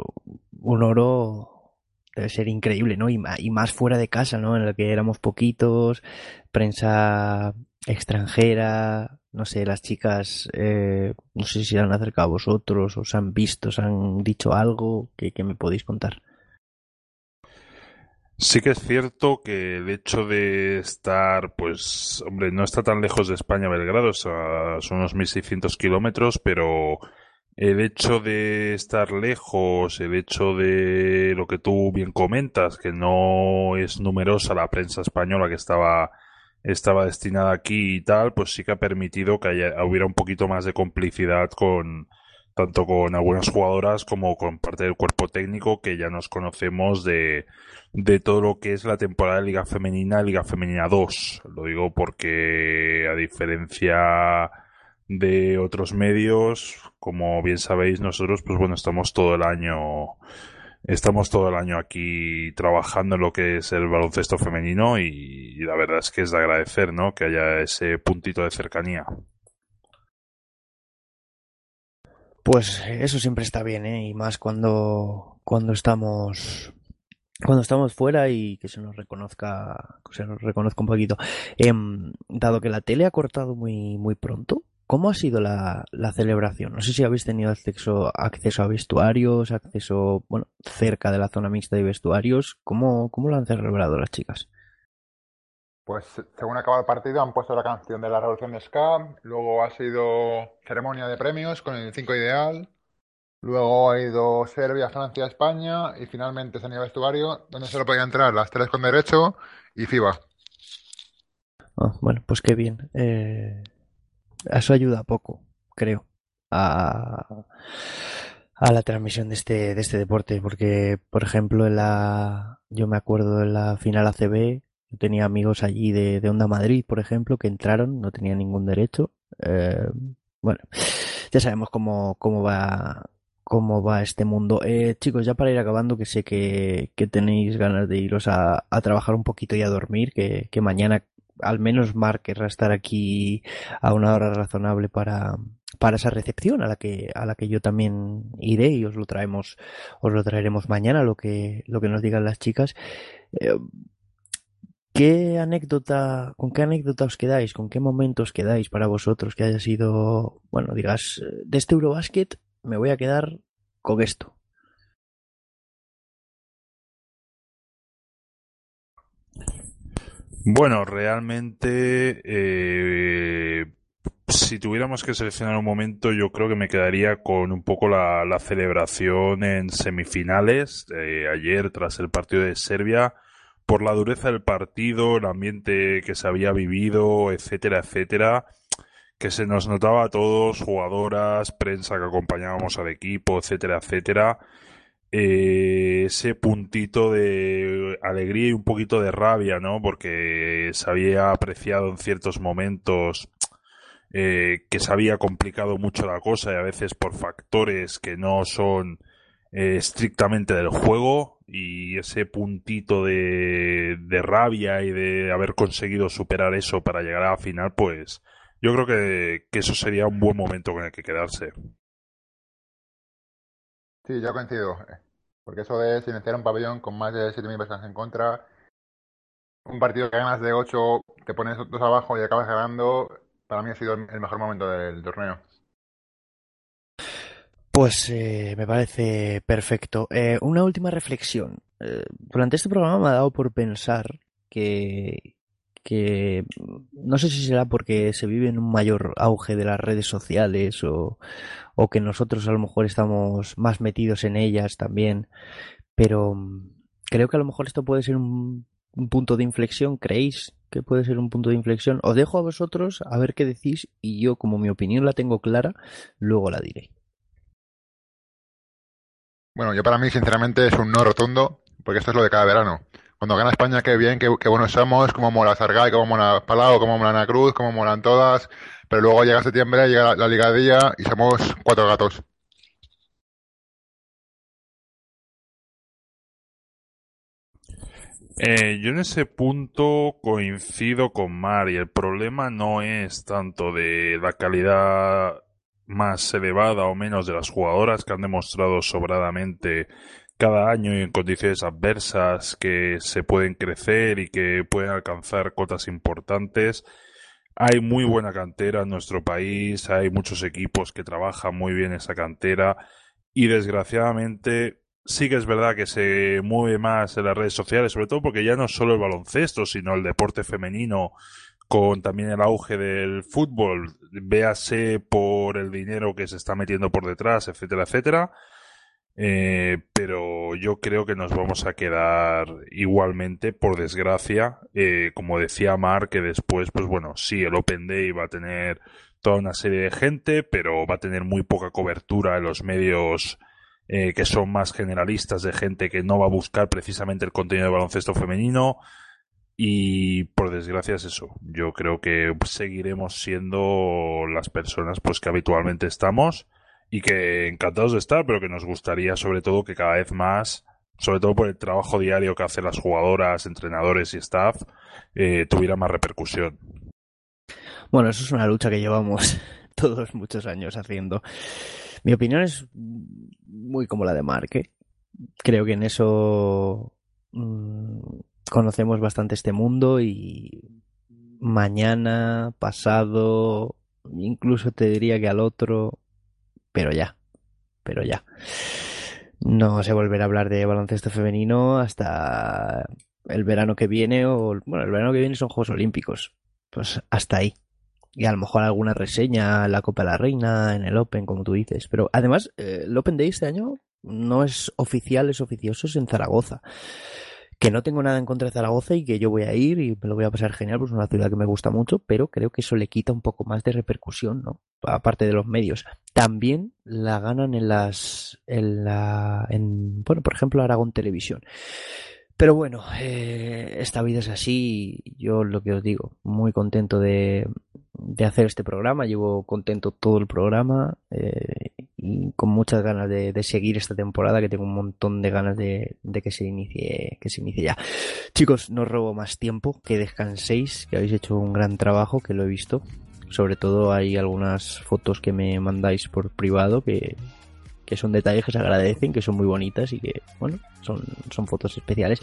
un oro debe ser increíble, ¿no? Y más fuera de casa, ¿no? En el que éramos poquitos, prensa extranjera, no sé, las chicas, no sé si se han acercado a vosotros, os han visto, os han dicho algo que me podéis contar. Sí que es cierto que el hecho de estar, pues, hombre, no está tan lejos de España, Belgrado, o sea, son unos 1.600 kilómetros, pero el hecho de estar lejos, el hecho de lo que tú bien comentas, que no es numerosa la prensa española que estaba destinada aquí y tal, pues sí que ha permitido que hubiera un poquito más de complicidad con tanto con algunas jugadoras como con parte del cuerpo técnico, que ya nos conocemos de todo lo que es la temporada de Liga Femenina 2. Lo digo porque, a diferencia de otros medios, como bien sabéis, nosotros pues bueno, estamos todo el año aquí trabajando en lo que es el baloncesto femenino y la verdad es que es de agradecer, ¿no?, que haya ese puntito de cercanía. Pues eso siempre está bien, ¿eh? Y más cuando estamos fuera y que se nos reconozca un poquito. Dado que la tele ha cortado muy, muy pronto, ¿cómo ha sido la celebración? No sé si habéis tenido acceso a vestuarios, cerca de la zona mixta de vestuarios. ¿Cómo lo han celebrado las chicas? Pues según acaba el partido han puesto la canción de la Revolución de Ska, luego ha sido ceremonia de premios con el 5 ideal, luego ha ido Serbia, Francia, España y finalmente se han ido a vestuario, donde solo podían entrar las 3 con derecho y FIBA. Oh, bueno, pues qué bien. Eso ayuda poco, creo, a la transmisión de este deporte, porque por ejemplo yo me acuerdo en la final ACB. Yo tenía amigos allí de Onda Madrid, por ejemplo, que entraron, no tenían ningún derecho. Bueno, ya sabemos cómo va este mundo. Chicos, ya para ir acabando, que sé que tenéis ganas de iros a trabajar un poquito y a dormir, que mañana al menos Marc querrá estar aquí a una hora razonable para esa recepción a la que yo también iré y os lo traeremos mañana lo que nos digan las chicas. ¿Con qué anécdota os quedáis? ¿Con qué momento os quedáis para vosotros que haya sido, bueno, digas, de este Eurobasket me voy a quedar con esto? Bueno, realmente, si tuviéramos que seleccionar un momento, yo creo que me quedaría con un poco la celebración en semifinales, ayer tras el partido de Serbia, por la dureza del partido, el ambiente que se había vivido, etcétera, etcétera, que se nos notaba a todos, jugadoras, prensa que acompañábamos al equipo, etcétera, etcétera, ese puntito de alegría y un poquito de rabia, ¿no? Porque se había apreciado en ciertos momentos que se había complicado mucho la cosa y a veces por factores que no son estrictamente del juego, y ese puntito de rabia y de haber conseguido superar eso para llegar a la final, pues yo creo que eso sería un buen momento con el que quedarse. Sí, yo coincido, porque eso de silenciar un pabellón con más de 7.000 personas en contra, un partido que ganas de 8, te pones 2 abajo y acabas ganando, para mí ha sido el mejor momento del torneo. Pues me parece perfecto. Una última reflexión. Durante este programa me ha dado por pensar que no sé si será porque se vive en un mayor auge de las redes sociales o que nosotros a lo mejor estamos más metidos en ellas también, pero creo que a lo mejor esto puede ser un punto de inflexión. ¿Creéis que puede ser un punto de inflexión? Os dejo a vosotros a ver qué decís y yo, como mi opinión la tengo clara, luego la diré. Bueno, yo para mí, sinceramente, es un no rotundo, porque esto es lo de cada verano. Cuando gana España, qué bien, qué buenos somos, cómo mola Xargay, cómo mola Palau, cómo mola Ana Cruz, cómo molan todas, pero luego llega septiembre, llega la ligadilla y somos 4 gatos. Yo en ese punto coincido con Mari. El problema no es tanto de la calidad más elevada o menos de las jugadoras, que han demostrado sobradamente cada año y en condiciones adversas que se pueden crecer y que pueden alcanzar cotas importantes. Hay muy buena cantera en nuestro país, hay muchos equipos que trabajan muy bien esa cantera y desgraciadamente sí que es verdad que se mueve más en las redes sociales, sobre todo porque ya no solo el baloncesto, sino el deporte femenino, con también el auge del fútbol, véase por el dinero que se está metiendo por detrás, etcétera, etcétera. Pero yo creo que nos vamos a quedar igualmente, por desgracia, como decía Mar, que después, pues bueno, sí, el Open Day va a tener toda una serie de gente, pero va a tener muy poca cobertura en los medios que son más generalistas, de gente que no va a buscar precisamente el contenido de baloncesto femenino, y por desgracia es eso. Yo creo que seguiremos siendo las personas pues que habitualmente estamos, y que encantados de estar, pero que nos gustaría sobre todo que cada vez más, sobre todo por el trabajo diario que hacen las jugadoras, entrenadores y staff, tuviera más repercusión. Bueno, eso es una lucha que llevamos todos muchos años haciendo. Mi opinión es muy como la de Marc, ¿eh? Creo que en eso conocemos bastante este mundo, y mañana, pasado, incluso te diría que al otro... Pero ya. No se volverá a hablar de baloncesto femenino hasta el verano que viene, o bueno, el verano que viene son Juegos Olímpicos. Pues hasta ahí. Y a lo mejor alguna reseña en la Copa de la Reina, en el Open, como tú dices. Pero además, el Open Day este año no es oficial, es oficioso, es en Zaragoza. Que no tengo nada en contra de Zaragoza y que yo voy a ir y me lo voy a pasar genial, pues es una ciudad que me gusta mucho, pero creo que eso le quita un poco más de repercusión, ¿no? Aparte de los medios. También la ganan bueno, por ejemplo, Aragón Televisión. Pero bueno, esta vida es así. Yo lo que os digo, muy contento de hacer este programa. Llevo contento todo el programa y con muchas ganas de seguir esta temporada, que tengo un montón de ganas de que se inicie ya. Chicos, no os robo más tiempo, que descanséis, que habéis hecho un gran trabajo, que lo he visto. Sobre todo hay algunas fotos que me mandáis por privado que son detalles que se agradecen, que son muy bonitas y que, bueno, son fotos especiales.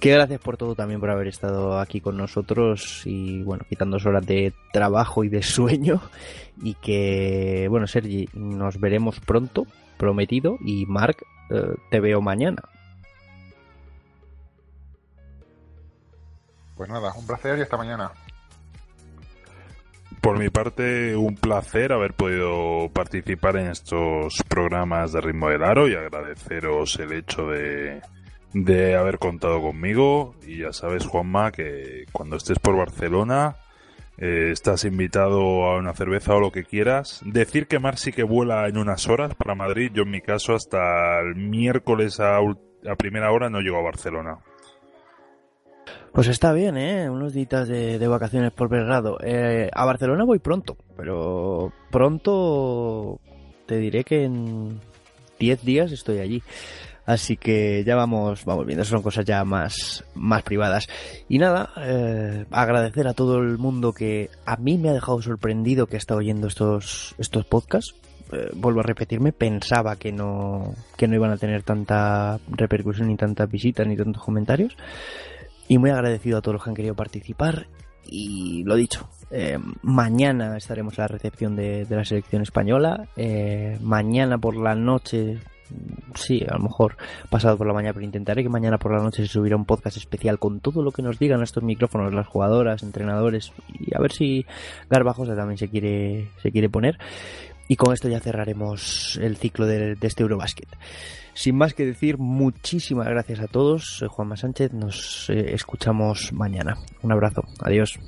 Que gracias por todo también, por haber estado aquí con nosotros y, bueno, quitándonos horas de trabajo y de sueño. Y que, bueno, Sergi, nos veremos pronto, prometido, y Marc, te veo mañana. Pues nada, un placer y hasta mañana. Por mi parte, un placer haber podido participar en estos programas de Ritmo del Aro, y agradeceros el hecho de haber contado conmigo. Y ya sabes, Juanma, que cuando estés por Barcelona estás invitado a una cerveza o lo que quieras. Decir que Mar sí que vuela en unas horas para Madrid. Yo, en mi caso, hasta el miércoles a primera hora no llego a Barcelona. Pues está bien, unos días de vacaciones por Belgrado. A Barcelona voy pronto, pero pronto te diré que en 10 días estoy allí. Así que ya vamos viendo, son cosas ya más privadas. Y nada, agradecer a todo el mundo que a mí me ha dejado sorprendido, que ha estado oyendo estos podcasts. Vuelvo a repetirme, pensaba que no iban a tener tanta repercusión, ni tantas visitas, ni tantos comentarios. Y muy agradecido a todos los que han querido participar. Y lo dicho, mañana estaremos a la recepción de la selección española. Mañana por la noche, sí, a lo mejor pasado por la mañana, pero intentaré que mañana por la noche se subirá un podcast especial con todo lo que nos digan estos micrófonos, las jugadoras, entrenadores, y a ver si Garbajosa también se quiere poner. Y con esto ya cerraremos el ciclo de este Eurobasket. Sin más que decir, muchísimas gracias a todos. Soy Juanma Sánchez, nos escuchamos mañana. Un abrazo, adiós.